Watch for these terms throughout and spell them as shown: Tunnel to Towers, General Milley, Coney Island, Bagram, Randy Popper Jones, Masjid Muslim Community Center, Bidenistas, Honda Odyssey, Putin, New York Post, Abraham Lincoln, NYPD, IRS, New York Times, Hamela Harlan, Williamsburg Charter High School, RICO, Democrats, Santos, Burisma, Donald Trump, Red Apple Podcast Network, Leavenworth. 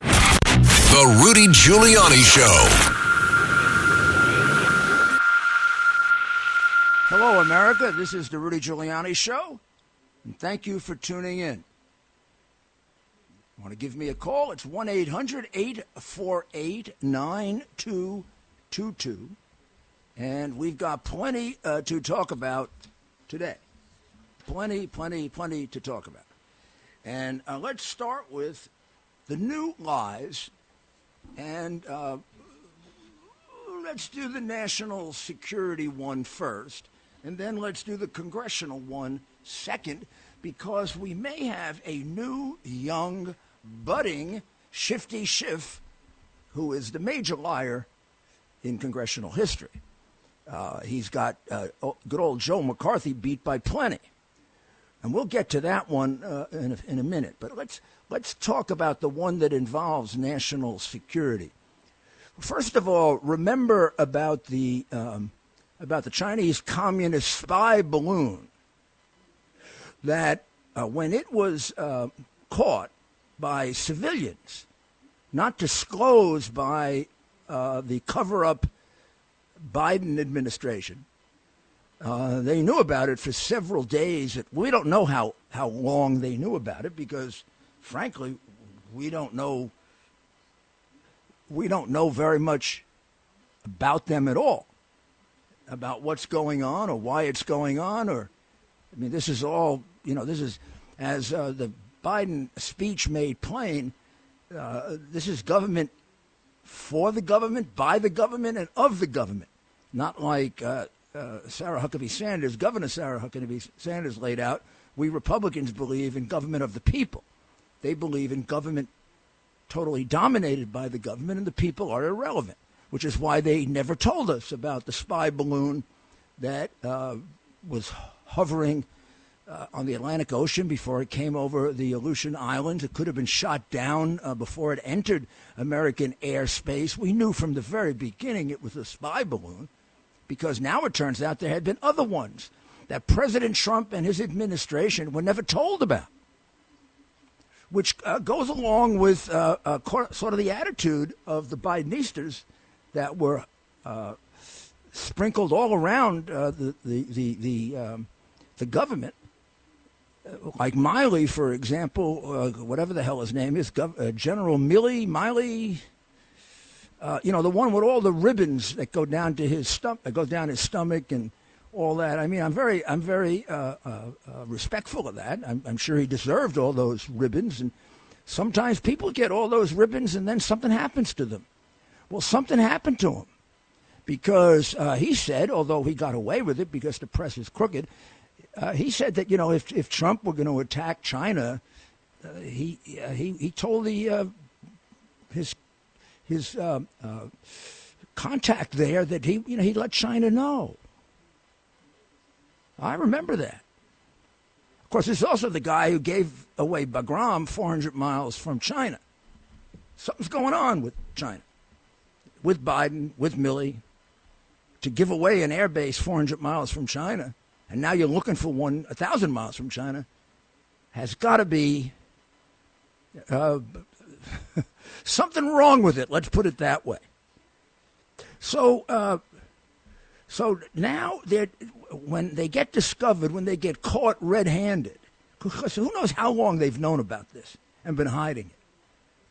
The Rudy Giuliani Show. Hello, America. This is the Rudy Giuliani Show, and thank you for tuning in. Want to give me a call? It's 1-800-848-9222, and we've got plenty to talk about today. Plenty to talk about. And let's start with the new lies, and let's do the national security one first, and then let's do the congressional one second, because we may have a new, young, budding Shifty Schiff, who is the major liar in congressional history. He's got good old Joe McCarthy beat by plenty. And we'll get to that one in a minute. But let's talk about the one that involves national security. First of all, remember about the Chinese communist spy balloon that when it was caught by civilians, not disclosed by the cover-up Biden administration. They knew about it for several days. We don't know how long they knew about it because, frankly, we don't know. We don't know very much about them at all, about what's going on or why it's going on. Or, I mean, this is all, you know, this is, as the Biden speech made plain, this is government for the government, by the government, and of the government, not like Sarah Huckabee Sanders, Governor Sarah Huckabee Sanders laid out. We Republicans believe in government of the people. They believe in government totally dominated by the government, and the people are irrelevant, which is why they never told us about the spy balloon that was hovering on the Atlantic Ocean before it came over the Aleutian Islands. It could have been shot down before it entered American airspace. We knew from the very beginning it was a spy balloon, because now it turns out there had been other ones that President Trump and his administration were never told about, which goes along with sort of the attitude of the Bidenistas that were sprinkled all around the government. Like Miley, for example, whatever the hell his name is, General Milley. You know, the one with all the ribbons that go down to his stomach, that goes down his stomach, and all that. I mean, I'm very respectful of that. I'm sure he deserved all those ribbons. And sometimes people get all those ribbons, and then something happens to them. Well, something happened to him because he said, although he got away with it because the press is crooked, he said that, you know, if Trump were going to attack China, he told his contact there that he let China know. I remember that. Of course, this is also the guy who gave away Bagram 400 miles from China. Something's going on with China, with Biden, with Milley, to give away an airbase 400 miles from China, and now you're looking for 1,000 miles from China, has got to be something wrong with it. Let's put it that way. So now when they get discovered, when they get caught red-handed, because who knows how long they've known about this and been hiding it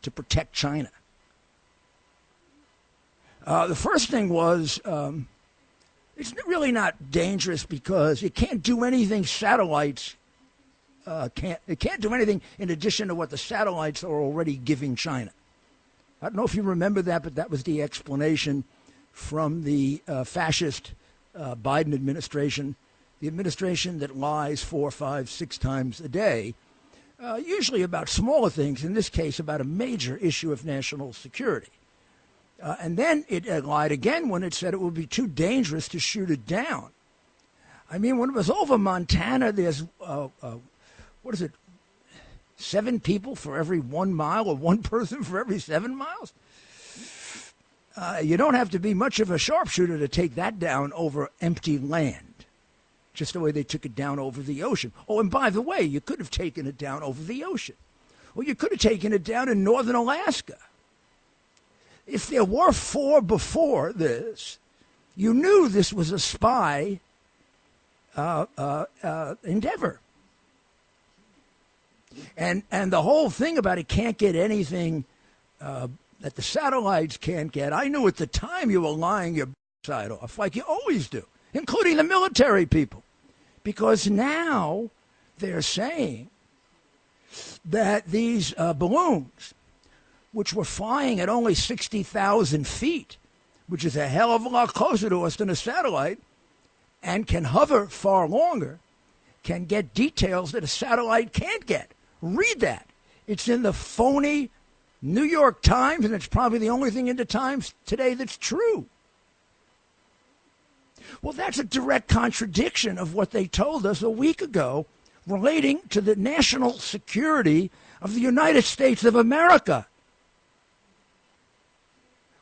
to protect China. The first thing was it's really not dangerous because it can't do anything satellites can't do anything in addition to what the satellites are already giving China. I don't know if you remember that, but that was the explanation from the fascist Biden administration, the administration that lies 4, 5, 6 times a day, usually about smaller things, in this case about a major issue of national security. And then it lied again when it said it would be too dangerous to shoot it down. I mean, when it was over Montana, there's, what is it, 7 people for every 1 mile or 1 person for every 7 miles? You don't have to be much of a sharpshooter to take that down over empty land, just the way they took it down over the ocean. Oh, and by the way, you could have taken it down over the ocean. Well, you could have taken it down in northern Alaska. If there were 4 before this, you knew this was a spy endeavor. And the whole thing about it can't get anything that the satellites can't get. I knew at the time you were lying your side off, like you always do, including the military people. Because now they're saying that these balloons, which were flying at only 60,000 feet, which is a hell of a lot closer to us than a satellite, and can hover far longer, can get details that a satellite can't get. Read that. It's in the phony New York Times, and it's probably the only thing in the Times today that's true. Well, that's a direct contradiction of what they told us a week ago relating to the national security of the United States of America.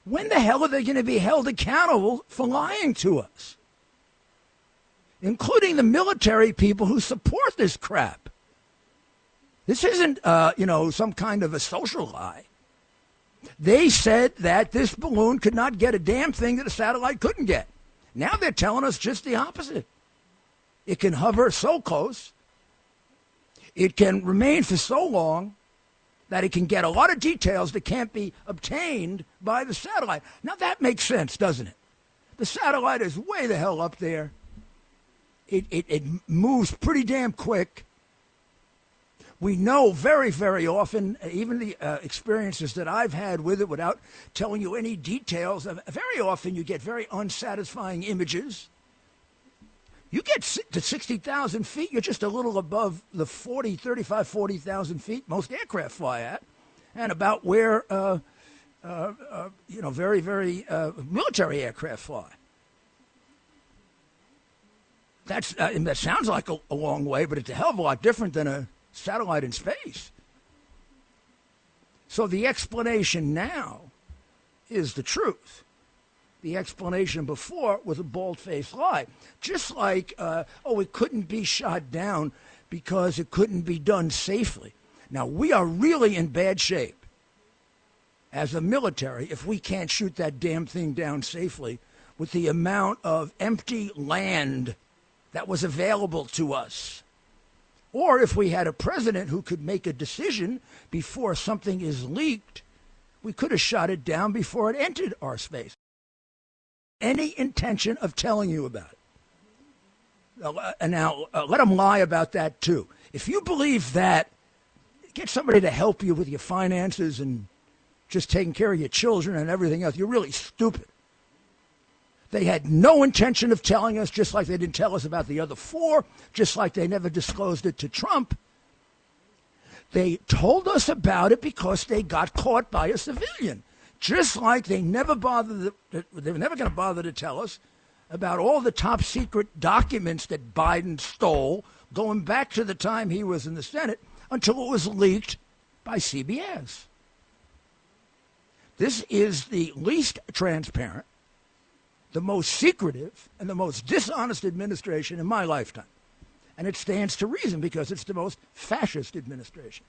When the hell are they going to be held accountable for lying to us? Including the military people who support this crap. This isn't, some kind of a social lie. They said that this balloon could not get a damn thing that a satellite couldn't get. Now they're telling us just the opposite. It can hover so close. It can remain for so long that it can get a lot of details that can't be obtained by the satellite. Now that makes sense, doesn't it? The satellite is way the hell up there. It moves pretty damn quick. We know very, very often, even the experiences that I've had with it without telling you any details, very often you get very unsatisfying images. You get to 60,000 feet, you're just a little above the 40,000 feet most aircraft fly at, and about where, very, very military aircraft fly. That sounds like a long way, but it's a hell of a lot different than a satellite in space. So the explanation now is the truth. The explanation before was a bald-faced lie. Just like, it couldn't be shot down because it couldn't be done safely. Now, we are really in bad shape as a military if we can't shoot that damn thing down safely with the amount of empty land that was available to us. Or if we had a president who could make a decision before something is leaked, we could have shot it down before it entered our space. Any intention of telling you about it. Now, let them lie about that, too. If you believe that, get somebody to help you with your finances and just taking care of your children and everything else. You're really stupid. They had no intention of telling us, just like they didn't tell us about the other 4, just like they never disclosed it to Trump. They told us about it because they got caught by a civilian, just like they never bothered. They were never going to bother to tell us about all the top secret documents that Biden stole, going back to the time he was in the Senate, until it was leaked by CBS. This is the least transparent, the most secretive, and the most dishonest administration in my lifetime. And it stands to reason because it's the most fascist administration.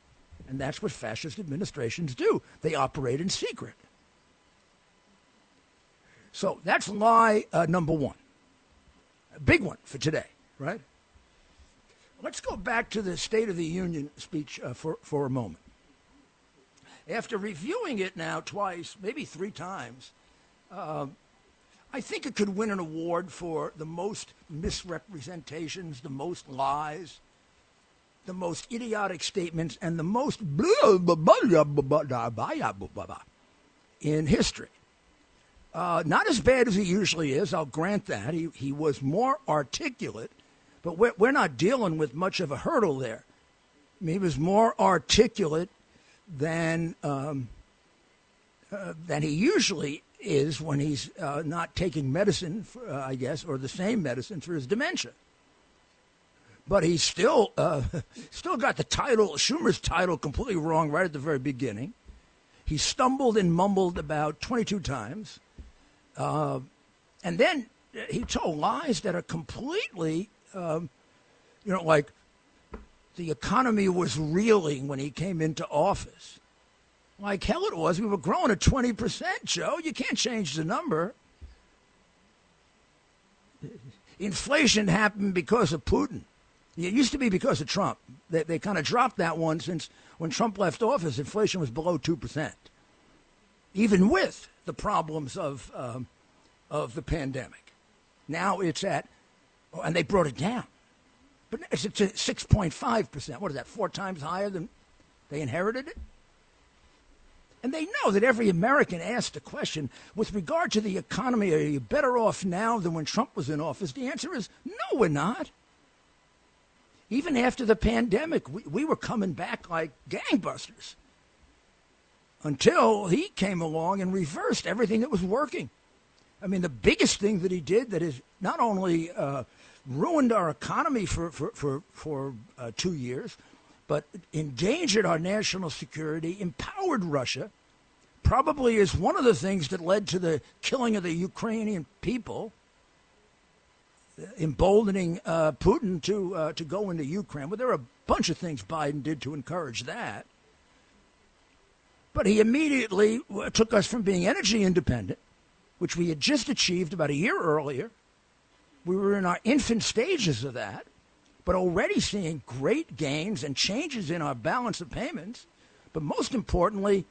And that's what fascist administrations do. They operate in secret. So that's lie number 1. A big one for today, right? Let's go back to the State of the Union speech for a moment. After reviewing it now twice, maybe 3 times, I think it could win an award for the most misrepresentations, the most lies, the most idiotic statements, and the most blah, blah, blah in history. Not as bad as he usually is, I'll grant that. He was more articulate, but we're not dealing with much of a hurdle there. I mean, he was more articulate than he usually is when he's not taking medicine, for, I guess, or the same medicine for his dementia. But he still got the title, Schumer's title, completely wrong right at the very beginning. He stumbled and mumbled about 22 times. And then he told lies that are completely, like the economy was reeling when he came into office. Like hell it was. We were growing at 20%, Joe. You can't change the number. Inflation happened because of Putin. It used to be because of Trump. They kind of dropped that one since when Trump left office, inflation was below 2%, even with the problems of the pandemic. Now it's at, and they brought it down, but it's at 6.5%. What is that, 4 times higher than they inherited it? And they know that every American asked the question, with regard to the economy, are you better off now than when Trump was in office? The answer is, no, we're not. Even after the pandemic, we were coming back like gangbusters until he came along and reversed everything that was working. I mean, the biggest thing that he did that has not only ruined our economy for 2 years, but endangered our national security, empowered Russia, probably is one of the things that led to the killing of the Ukrainian people, emboldening Putin to go into Ukraine. Well, there are a bunch of things Biden did to encourage that. But he immediately took us from being energy independent, which we had just achieved about a year earlier. We were in our infant stages of that, but already seeing great gains and changes in our balance of payments. But most importantly,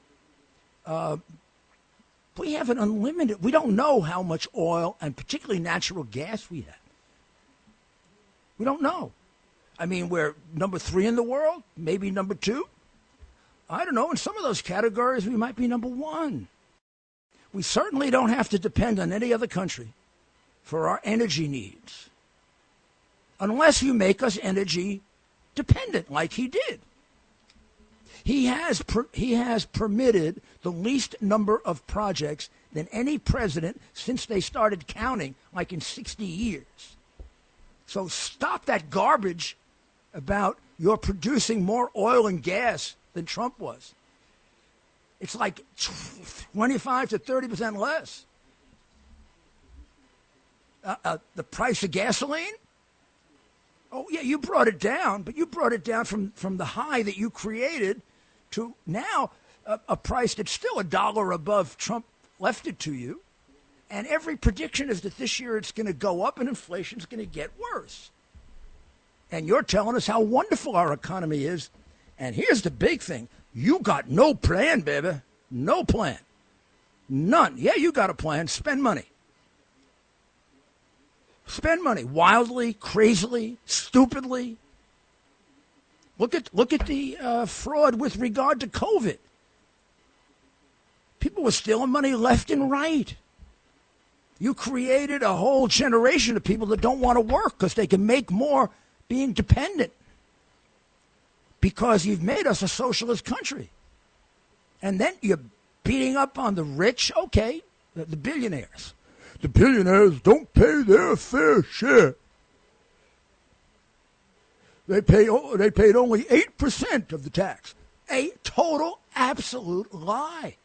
we have an unlimited, we don't know how much oil and particularly natural gas we have. We don't know. I mean, we're number 3 in the world, maybe number 2. I don't know. In some of those categories, we might be number 1. We certainly don't have to depend on any other country for our energy needs, unless you make us energy dependent like he did. He has permitted the least number of projects than any president since they started counting, like in 60 years. So stop that garbage about you're producing more oil and gas than Trump was. It's like 25 to 30% less. The price of gasoline? Oh, yeah, you brought it down, but you brought it down from the high that you created to now a price that's still $1 above Trump left it to you. And every prediction is that this year it's going to go up and inflation's going to get worse. And you're telling us how wonderful our economy is. And here's the big thing. You got no plan, baby. No plan. None. Yeah, you got a plan. Spend money. Spend money wildly, crazily, stupidly. Look at the fraud with regard to COVID. People were stealing money left and right. You created a whole generation of people that don't want to work because they can make more being dependent, because you've made us a socialist country. And then you're beating up on the rich, okay, the billionaires. The billionaires don't pay their fair share. They paid only 8% of the tax. A total, absolute lie.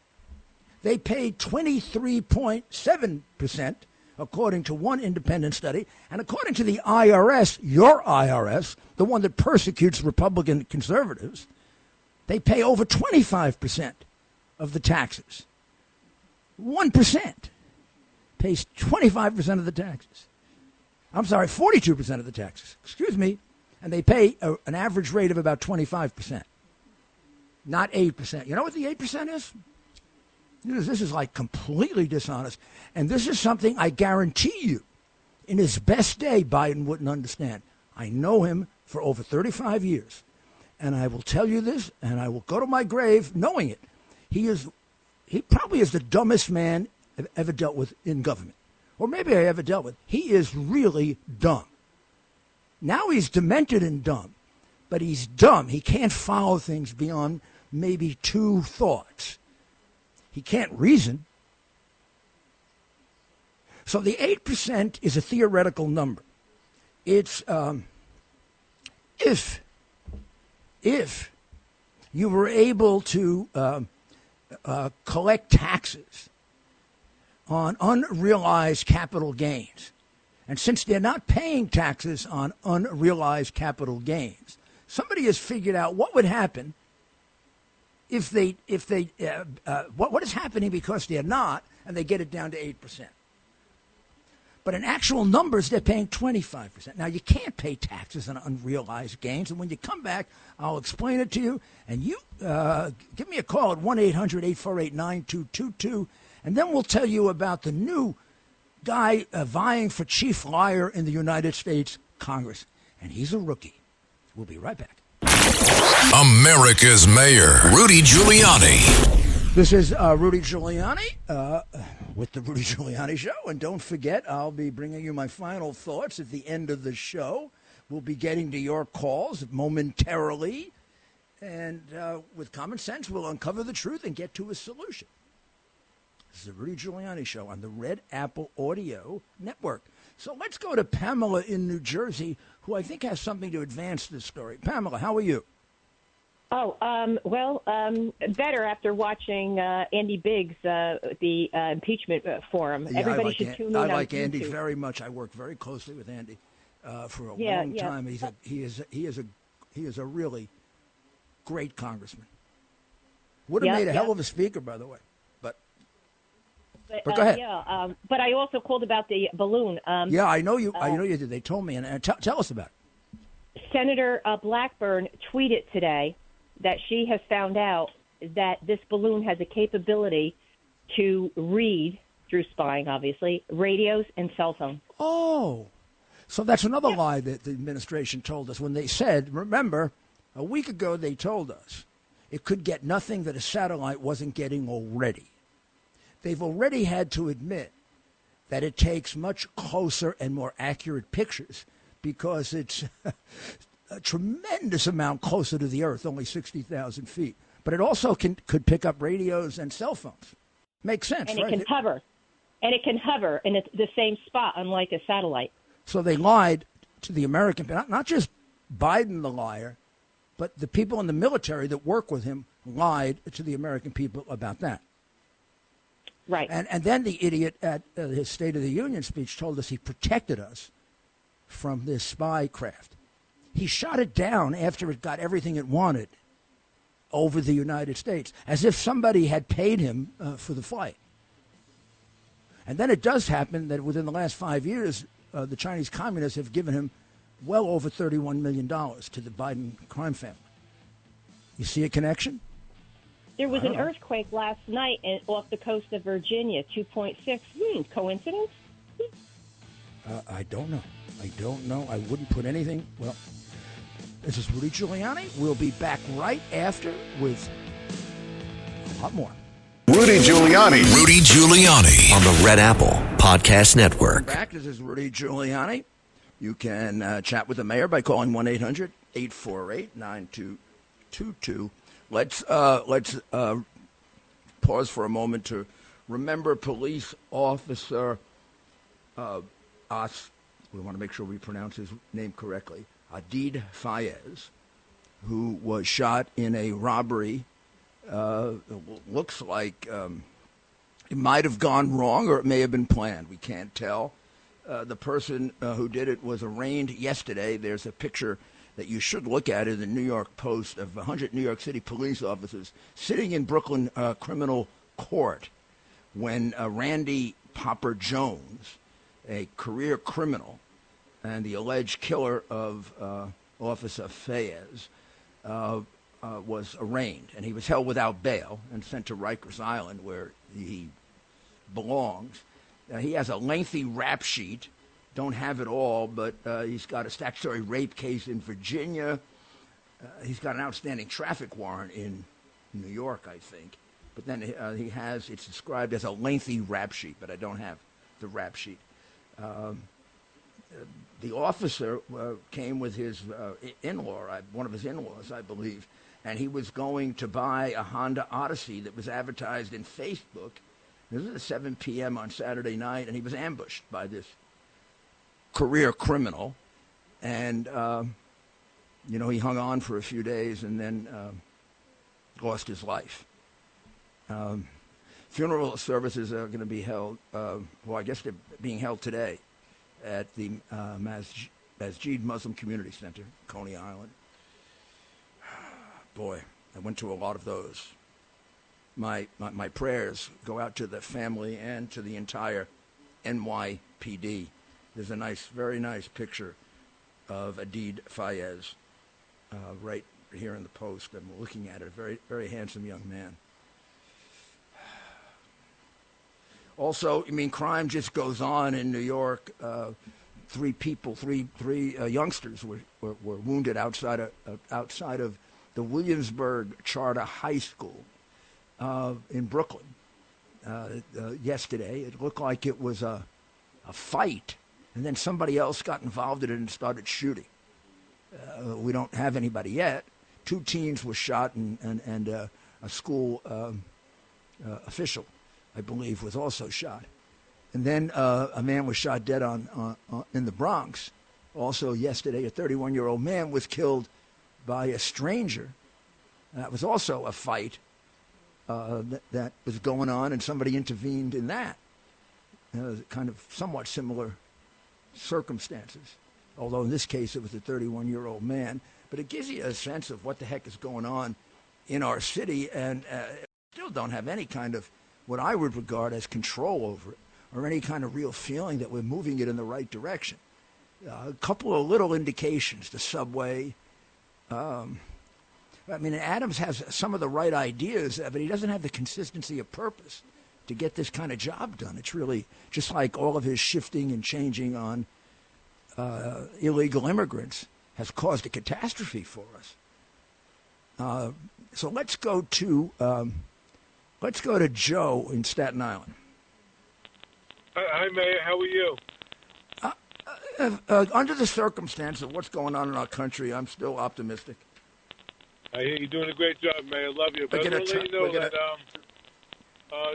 They paid 23.7%, according to one independent study. And according to the IRS, your IRS, the one that persecutes Republican conservatives, they pay over 25% of the taxes. 1%. Pays 25% of the taxes. I'm sorry, 42% of the taxes. Excuse me. And they pay an average rate of about 25%, not 8%. You know what the 8% is? This is like completely dishonest. And this is something I guarantee you, in his best day, Biden wouldn't understand. I know him for over 35 years. And I will tell you this, and I will go to my grave knowing it. He probably is the dumbest man I've ever dealt with in government, or maybe I ever dealt with. He is really dumb. Now he's demented and dumb, but he's dumb. He can't follow things beyond maybe two thoughts. He can't reason. So the 8% is a theoretical number. It's if you were able to collect taxes on unrealized capital gains. And since they're not paying taxes on unrealized capital gains, somebody has figured out what would happen what is happening because they're not, and they get it down to 8%. But in actual numbers, they're paying 25%. Now, you can't pay taxes on unrealized gains. And when you come back, I'll explain it to you. And you give me a call at 1-800-848-9222. And then we'll tell you about the new guy vying for chief liar in the United States Congress. And he's a rookie. We'll be right back. America's mayor, Rudy Giuliani. This is Rudy Giuliani with the Rudy Giuliani Show. And don't forget, I'll be bringing you my final thoughts at the end of the show. We'll be getting to your calls momentarily. And with common sense, we'll uncover the truth and get to a solution. This is the Rudy Giuliani Show on the Red Apple Audio Network. So let's go to Pamela in New Jersey, who I think has something to advance this story. Pamela, how are you? Oh, better after watching Andy Biggs, the impeachment forum. Yeah, everybody should tune in. I like Andy very much. I work very closely with Andy for a long time. He is a really great congressman. Would have made a hell of a speaker, by the way. But go ahead. But I also called about the balloon. I know you did. They told me, and tell us about it. Senator Blackburn tweeted today that she has found out that this balloon has a capability to read, through spying, obviously, radios and cell phones. Oh, so that's another lie that the administration told us when they said, remember, a week ago they told us it could get nothing that a satellite wasn't getting already. They've already had to admit that it takes much closer and more accurate pictures because it's a tremendous amount closer to the Earth, only 60,000 feet. But it also could pick up radios and cell phones. Makes sense, right? And it can hover. And it can hover in the same spot, unlike a satellite. So they lied to the American, not just Biden the liar, but the people in the military that work with him lied to the American people about that. Right. And then the idiot at his State of the Union speech told us he protected us from this spy craft. He shot it down after it got everything it wanted over the United States, as if somebody had paid him for the flight. And then it does happen that within the last 5 years, the Chinese communists have given him well over $31 million to the Biden crime family. You see a connection? There was an earthquake last night off the coast of Virginia, 2.6. Coincidence? I don't know. I wouldn't put anything. Well, this is Rudy Giuliani. We'll be back right after with a lot more. Rudy Giuliani. On the Red Apple Podcast Network. Back. This is Rudy Giuliani. You can chat with the mayor by calling 1-800-848-9222. Let's pause for a moment to remember police officer we want to make sure we pronounce his name correctly, Adeed Fayaz, who was shot in a robbery. Looks like it might have gone wrong or it may have been planned. We can't tell. The person who did it was arraigned yesterday. There's a picture that you should look at in the New York Post of 100 New York City police officers sitting in Brooklyn criminal court when Randy Popper Jones, a career criminal and the alleged killer of Officer Fayaz, was arraigned. And he was held without bail and sent to Rikers Island, where he belongs. He has a lengthy rap sheet. Don't have it all, but he's got a statutory rape case in Virginia. He's got an outstanding traffic warrant in New York, I think. But then he has, it's described as a lengthy rap sheet, but I don't have the rap sheet. the officer came with his one of his in-laws, I believe, and he was going to buy a Honda Odyssey that was advertised in Facebook. This is at 7 p.m. on Saturday night, and he was ambushed by this career criminal. And, you know, he hung on for a few days and then lost his life. Funeral services are going to be held, well, I guess they're being held today at the Masjid Muslim Community Center, Coney Island. Boy, I went to a lot of those. My prayers go out to the family and to the entire NYPD. There's a nice, very nice picture of Adeed Fayaz right here in the Post. I'm looking at it, a very, very handsome young man. Also, I mean, crime just goes on in New York. Three youngsters were wounded outside of the Williamsburg Charter High School in Brooklyn yesterday. It looked like it was a fight, and then somebody else got involved in it and started shooting. We don't have anybody yet. Two teens were shot, and a school official, I believe, was also shot. And then a man was shot dead in the Bronx. Also yesterday, a 31-year-old man was killed by a stranger. That was also a fight that was going on, and somebody intervened in that. Kind of somewhat similar circumstances. Although in this case, it was a 31-year-old man. But it gives you a sense of what the heck is going on in our city, and still don't have any kind of what I would regard as control over it, or any kind of real feeling that we're moving it in the right direction. A couple of little indications, the subway. I mean, Adams has some of the right ideas, but he doesn't have the consistency of purpose to get this kind of job done. It's really just like all of his shifting and changing on illegal immigrants has caused a catastrophe for us. So let's go to... Let's go to Joe in Staten Island. Hi, Mayor. How are you? Under the circumstance of what's going on in our country, I'm still optimistic. I hear you're doing a great job, Mayor. I love you. But I want to let you know that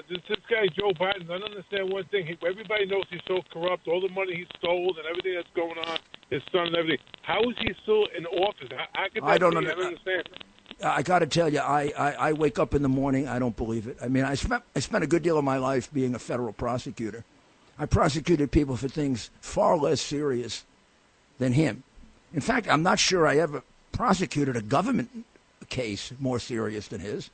this guy, Joe Biden, I don't understand one thing. Everybody knows he's so corrupt. All the money he stole and everything that's going on, his son and everything. How is he still in office? I don't understand. I got to tell you, I wake up in the morning, I don't believe it. I mean, I spent a good deal of my life being a federal prosecutor. I prosecuted people for things far less serious than him. In fact, I'm not sure I ever prosecuted a government case more serious than his.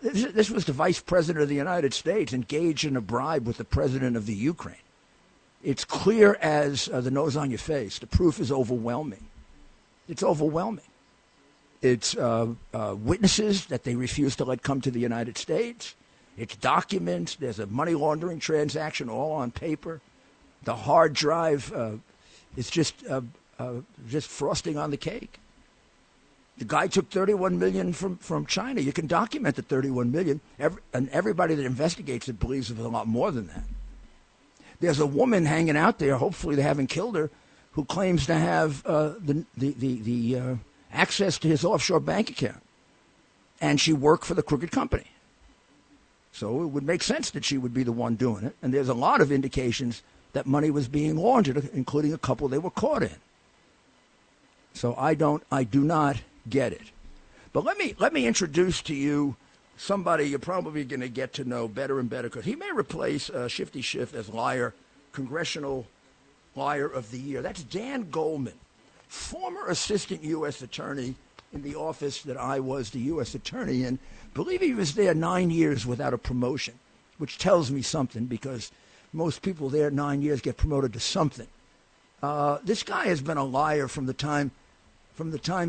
This was the vice president of the United States engaged in a bribe with the president of the Ukraine. It's clear as the nose on your face. The proof is overwhelming. It's overwhelming. It's witnesses that they refuse to let come to the United States. It's documents. There's a money laundering transaction all on paper. The hard drive is just frosting on the cake. The guy took $31 million from China. You can document the $31 million, and everybody that investigates it believes it was a lot more than that. There's a woman hanging out there, hopefully they haven't killed her, who claims to have access to his offshore bank account, and she worked for the crooked company. So it would make sense that she would be the one doing it, and there's a lot of indications that money was being laundered, including a couple they were caught in. So I do not get it. But let me introduce to you somebody you're probably going to get to know better and better, because he may replace Shifty Schiff as liar, Congressional Liar of the Year. That's Dan Goldman, former assistant U.S. attorney in the office that I was the U.S. attorney in. Believe he was there 9 years without a promotion, which tells me something, because most people there 9 years get promoted to something. This guy has been a liar from the time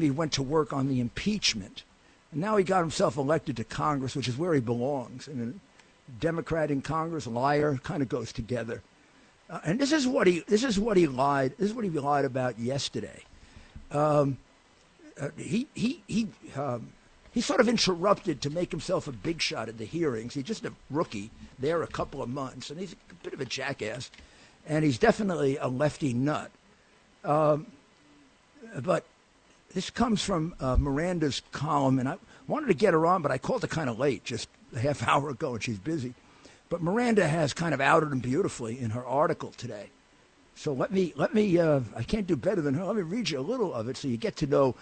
he went to work on the impeachment. And now he got himself elected to Congress, which is where he belongs. And a Democrat in Congress, liar, kind of goes together. And this is what he lied about yesterday. He sort of interrupted to make himself a big shot at the hearings. He's just a rookie there a couple of months, and he's a bit of a jackass. and he's definitely a lefty nut. But this comes from Miranda's column, and I wanted to get her on, but I called her kind of late, just a half hour ago, and she's busy. But Miranda has kind of outed him beautifully in her article today. So let me I can't do better than her. Let me read you a little of it so you get to know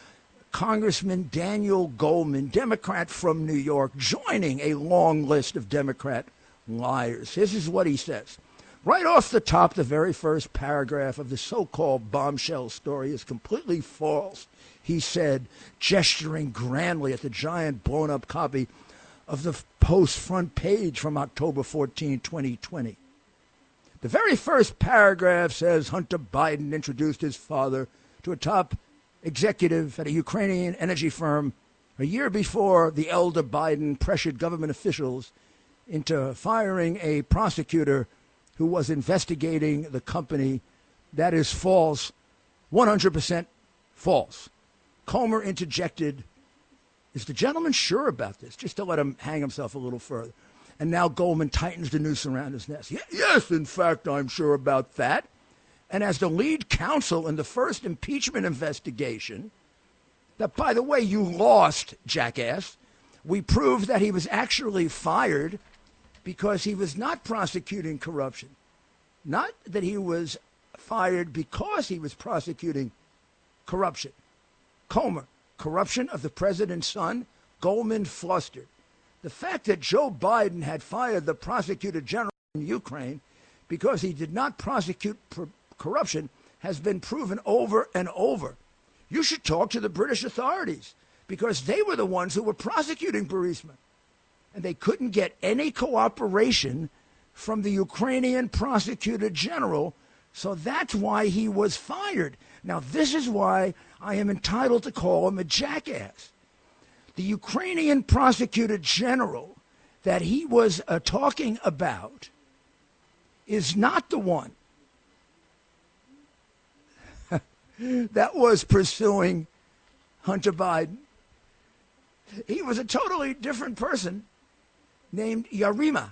Congressman Daniel Goldman, Democrat from New York, joining a long list of Democrat liars. This is what he says. Right off the top, the very first paragraph of the so-called bombshell story is completely false, he said, gesturing grandly at the giant blown-up copy of the Post front page from October 14, 2020. The very first paragraph says Hunter Biden introduced his father to a top executive at a Ukrainian energy firm a year before the elder Biden pressured government officials into firing a prosecutor who was investigating the company. That is false, 100% false. Comer interjected, is the gentleman sure about this? Just to let him hang himself a little further. And now Goldman tightens the noose around his neck. Yes, in fact, I'm sure about that. And as the lead counsel in the first impeachment investigation, that, by the way, you lost, jackass, we proved that he was actually fired because he was not prosecuting corruption. Not that he was fired because he was prosecuting corruption. Comer, corruption of the president's son, Goldman flustered. The fact that Joe Biden had fired the prosecutor general in Ukraine because he did not prosecute corruption has been proven over and over. You should talk to the British authorities because they were the ones who were prosecuting Burisma. And they couldn't get any cooperation from the Ukrainian prosecutor general, so that's why he was fired. Now, this is why I am entitled to call him a jackass. The Ukrainian prosecutor general that he was talking about is not the one that was pursuing Hunter Biden. He was a totally different person named Yarima,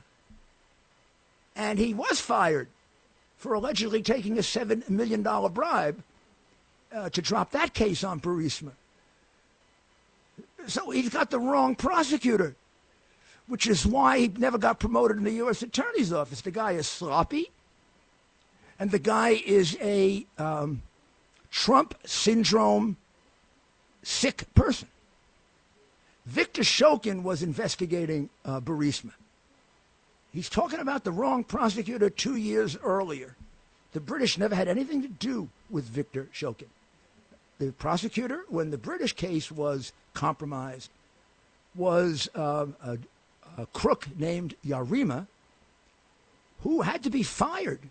and he was fired for allegedly taking a $7 million bribe to drop that case on Burisma. So he's got the wrong prosecutor, which is why he never got promoted in the U.S. Attorney's Office. The guy is sloppy, and the guy is a Trump syndrome sick person. Viktor Shokin was investigating Burisma. He's talking about the wrong prosecutor 2 years earlier. The British never had anything to do with Viktor Shokin. The prosecutor, when the British case was compromised, was a crook named Yarima who had to be fired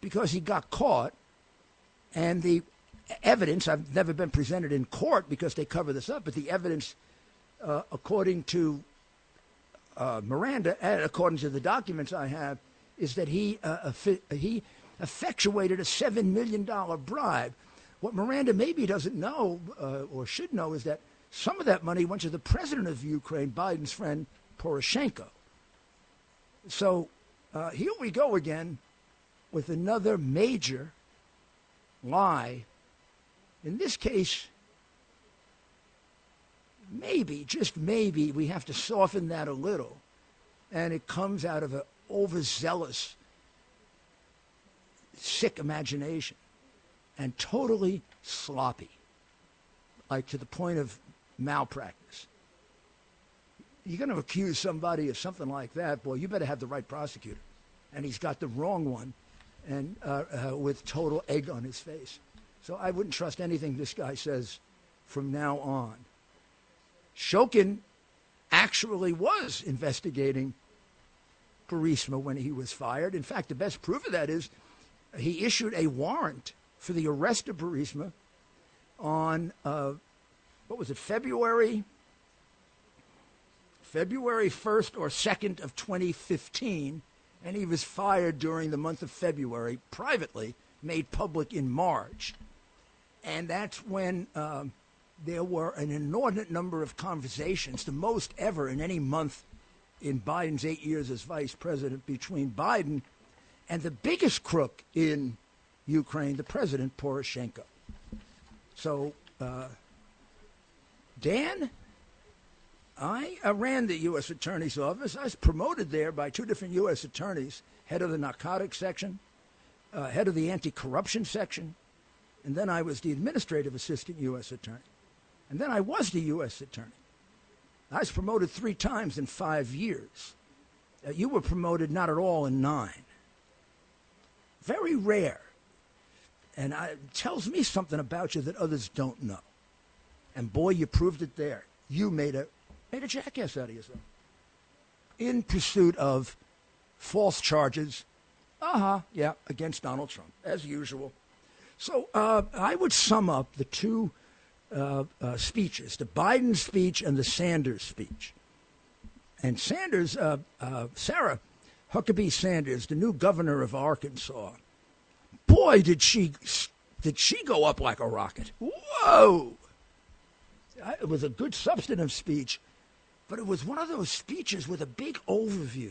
because he got caught. And the evidence, I've never been presented in court because they cover this up, but the evidence, according to Miranda and according to the documents I have, is that he effectuated a $7 million bribe. What Miranda maybe doesn't know or should know is that some of that money went to the president of Ukraine, Biden's friend, Poroshenko. So here we go again with another major lie. In this case, maybe, just maybe, we have to soften that a little. And it comes out of an overzealous, sick imagination. And totally sloppy, like to the point of malpractice. You're going to accuse somebody of something like that, boy, you better have the right prosecutor. And he's got the wrong one, and with total egg on his face. So I wouldn't trust anything this guy says from now on. Shokin actually was investigating Burisma when he was fired. In fact, the best proof of that is he issued a warrant for the arrest of Burisma on, February 1st or 2nd of 2015, and he was fired during the month of February, privately, made public in March. And that's when there were an inordinate number of conversations, the most ever in any month in Biden's 8 years as vice president, between Biden and the biggest crook in Ukraine, the president, Poroshenko. So, Dan, I ran the U.S. Attorney's Office. I was promoted there by two different U.S. attorneys, head of the narcotics section, head of the anti-corruption section, and then I was the administrative assistant U.S. attorney. And then I was the U.S. attorney. I was promoted 3 times in 5 years. You were promoted not at all in 9. Very rare. And it tells me something about you that others don't know. And boy, you proved it there. You made a jackass out of yourself. In pursuit of false charges, against Donald Trump, as usual. So I would sum up the two speeches, the Biden speech and the Sanders speech. And Sanders, Sarah Huckabee Sanders, the new governor of Arkansas, boy, did she go up like a rocket. Whoa! It was a good substantive speech, but it was one of those speeches with a big overview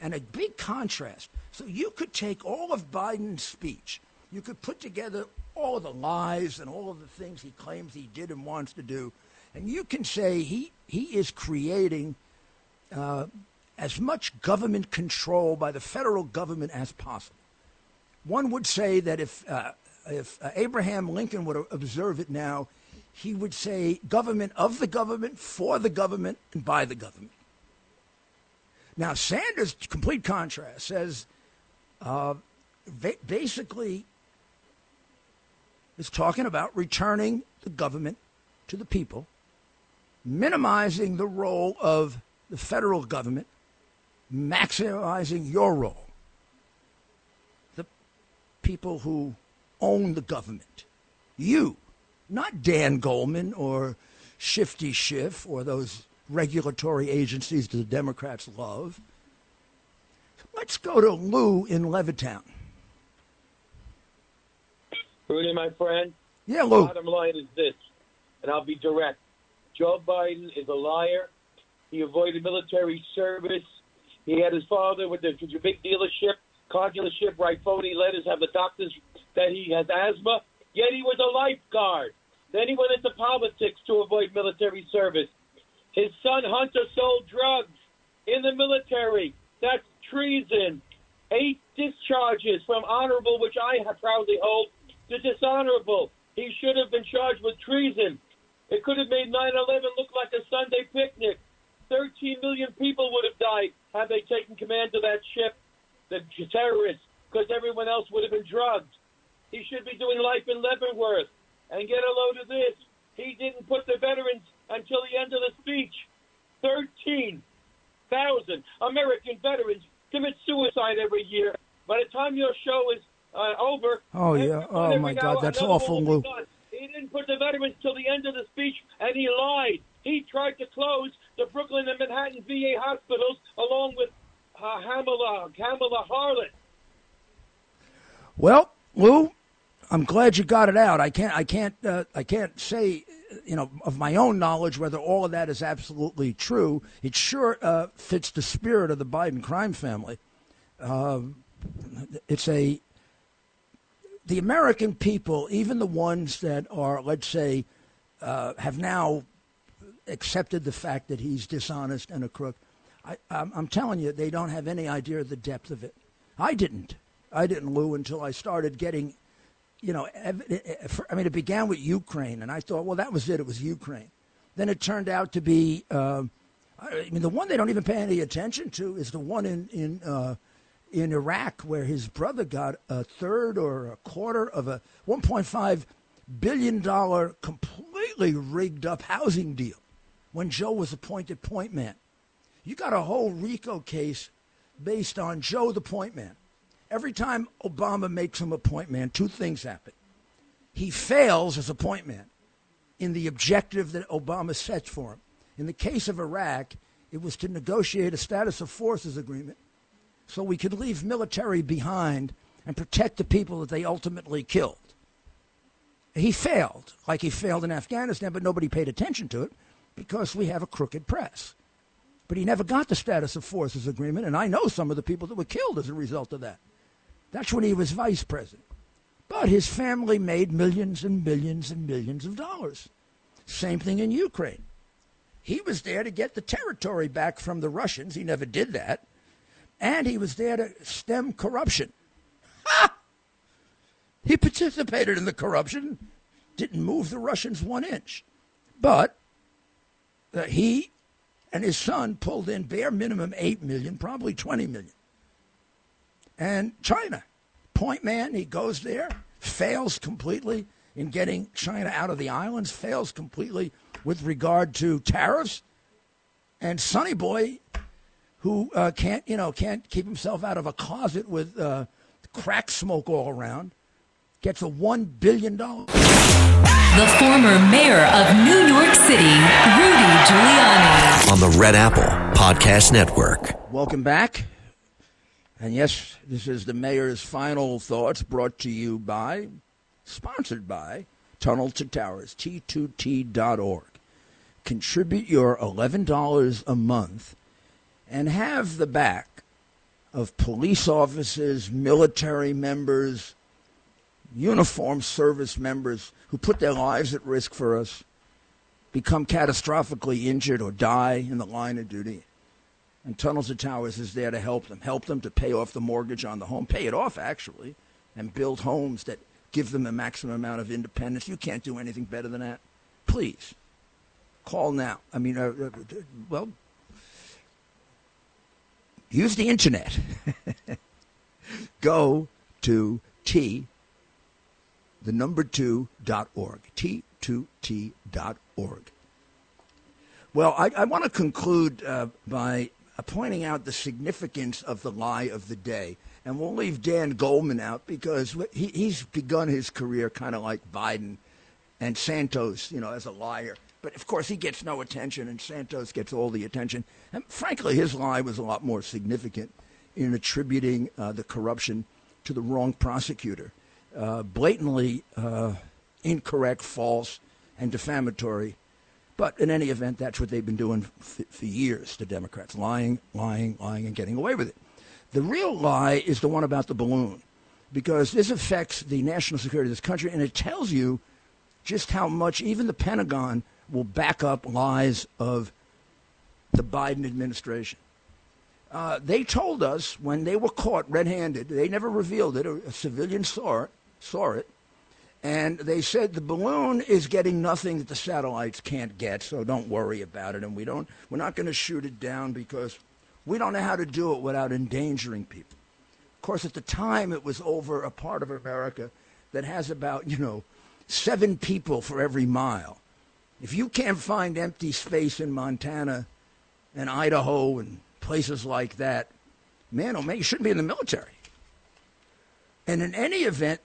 and a big contrast. So you could take all of Biden's speech. You could put together all of the lies and all of the things he claims he did and wants to do, and you can say he is creating as much government control by the federal government as possible. One would say that if Abraham Lincoln would observe it now, he would say government of the government, for the government, and by the government. Now, Sanders, complete contrast, says basically is talking about returning the government to the people, minimizing the role of the federal government, maximizing your role, the people who own the government, you. Not Dan Goldman or Shifty Schiff or those regulatory agencies that the Democrats love. Let's go to Lou in Levittown. Rudy, my friend. Yeah, Lou. The bottom line is this, and I'll be direct. Joe Biden is a liar. He avoided military service. He had his father with the big dealership, car dealership, right phone. He let us have the doctors that he has asthma, yet he was a lifeguard. Then he went into politics to avoid military service. His son, Hunter, sold drugs in the military. That's treason. 8 discharges from honorable, which I proudly hold, to dishonorable. He should have been charged with treason. It could have made 9/11 look like a Sunday picnic. 13 million people would have died had they taken command of that ship, the terrorists, because everyone else would have been drugged. He should be doing life in Leavenworth. And get a load of this. He didn't put the veterans until the end of the speech. 13,000 American veterans commit suicide every year. By the time your show is over... Oh, yeah. Oh, my God. That's awful, Lou. He didn't put the veterans till the end of the speech, and he lied. He tried to close the Brooklyn and Manhattan VA hospitals along with Hamela Harlan. Well, Lou... I'm glad you got it out. I can't say, of my own knowledge whether all of that is absolutely true. It sure fits the spirit of the Biden crime family. The American people, even the ones that are, let's say, have now accepted the fact that he's dishonest and a crook. I'm telling you, they don't have any idea of the depth of it. I didn't, Lou, until I started getting. It began with Ukraine, and I thought, well, that was it. It was Ukraine. Then it turned out to be, the one they don't even pay any attention to is the one in Iraq, where his brother got a third or a quarter of a $1.5 billion completely rigged up housing deal when Joe was appointed point man. You got a whole RICO case based on Joe the point man. Every time Obama makes him a point man, 2 things happen. He fails as a point man in the objective that Obama sets for him. In the case of Iraq, it was to negotiate a status of forces agreement so we could leave military behind and protect the people that they ultimately killed. He failed, like he failed in Afghanistan, but nobody paid attention to it because we have a crooked press. But he never got the status of forces agreement, and I know some of the people that were killed as a result of that. That's when he was vice president. But his family made millions and millions and millions of dollars. Same thing in Ukraine. He was there to get the territory back from the Russians. He never did that. And he was there to stem corruption. Ha! He participated in the corruption, didn't move the Russians one inch. But he and his son pulled in bare minimum 8 million, probably 20 million. And China, point man, he goes there, fails completely in getting China out of the islands, fails completely with regard to tariffs. And Sonny Boy, who can't keep himself out of a closet with crack smoke all around, gets a $1 billion. The former mayor of New York City, Rudy Giuliani. On the Red Apple Podcast Network. Welcome back. And yes, this is the mayor's final thoughts brought to you by, sponsored by, Tunnel to Towers, T2T.org. Contribute your $11 a month and have the back of police officers, military members, uniformed service members who put their lives at risk for us, become catastrophically injured or die in the line of duty. And Tunnel to Towers is there to help them to pay off the mortgage on the home, pay it off actually, and build homes that give them the maximum amount of independence. You can't do anything better than that. Please, call now. I mean, use the internet. Go to T2T.org, T2T.org. Well, I want to conclude by pointing out the significance of the lie of the day. And we'll leave Dan Goldman out because he's begun his career kind of like Biden and Santos, as a liar. But, of course, he gets no attention and Santos gets all the attention. And, frankly, his lie was a lot more significant in attributing the corruption to the wrong prosecutor. Blatantly incorrect, false, and defamatory. But in any event, that's what they've been doing for years, the Democrats, lying, and getting away with it. The real lie is the one about the balloon, because this affects the national security of this country, and it tells you just how much even the Pentagon will back up lies of the Biden administration. They told us when they were caught red-handed, they never revealed it, a civilian saw it, and they said the balloon is getting nothing that the satellites can't get, so don't worry about it, and we're not going to shoot it down because we don't know how to do it without endangering people. Of course, at the time, it was over a part of America that has about, 7 people for every mile. If you can't find empty space in Montana and Idaho and places like that, man, oh man, you shouldn't be in the military. And in any event,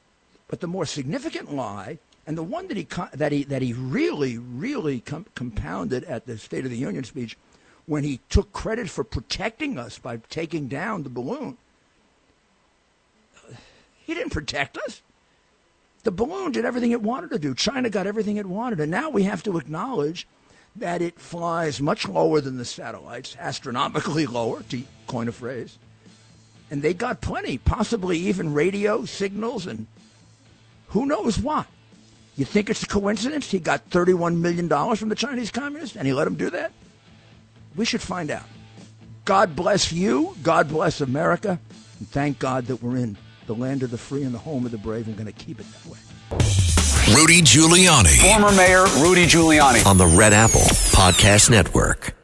but the more significant lie, and the one that he really, really compounded at the State of the Union speech, when he took credit for protecting us by taking down the balloon, he didn't protect us. The balloon did everything it wanted to do. China got everything it wanted, and now we have to acknowledge that it flies much lower than the satellites, astronomically lower, to coin a phrase. And they got plenty, possibly even radio signals and who knows what. You think it's a coincidence he got $31 million from the Chinese communists and he let them do that? We should find out. God bless you. God bless America. And thank God that we're in the land of the free and the home of the brave and going to keep it that way. Rudy Giuliani. Former Mayor Rudy Giuliani. On the Red Apple Podcast Network.